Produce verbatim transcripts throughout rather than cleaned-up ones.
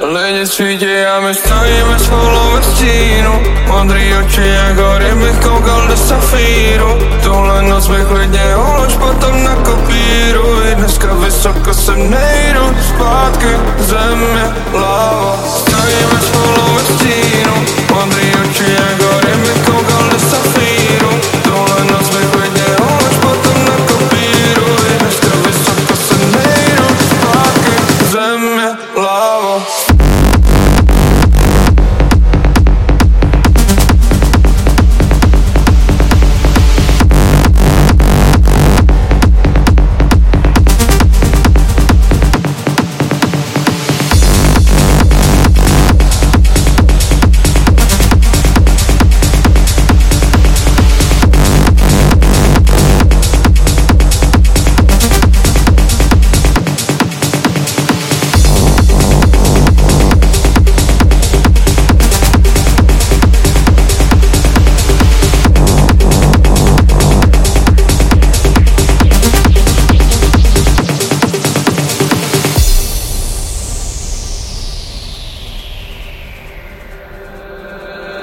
Lejne svíti a my stojíme spolu ve stínu. Modrý oči jako ryby koukal do safíru. Tuhle noc bych klidně ulož, potom nakopíruj. Dneska vysoko sem nejdu, zpátky země láva. Stojíme spolu ve stínu. Modrý oči jako ryby koukal do safíru. Tuhle noc bych klidně ulož, potom nakopíruj. Dneska vysoko sem nejdu, zpátky země láva.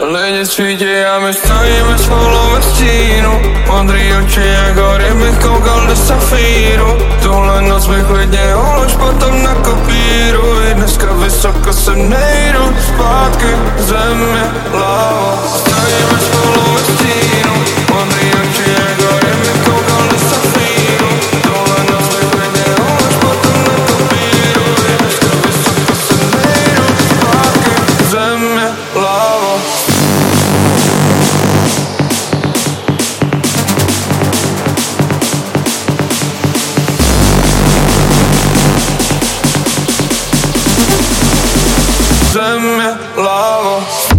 Lejně svítí a my stojíme spolu ve stínu. Modrý oči jako ryby koukal do safíru. Tuhle noc bych klidně ulož, potom nakopíruj. Dneska vysoko sem nejdu, zpátky země láva. Stojíme spolu ve stínu. Modrý oči jako ryby koukal do safíru. Tuhle noc bych klidně ulož, potom nakopíruj. Dneska vysoko sem nejdu, zpátky země láva. Zemlja, lavo.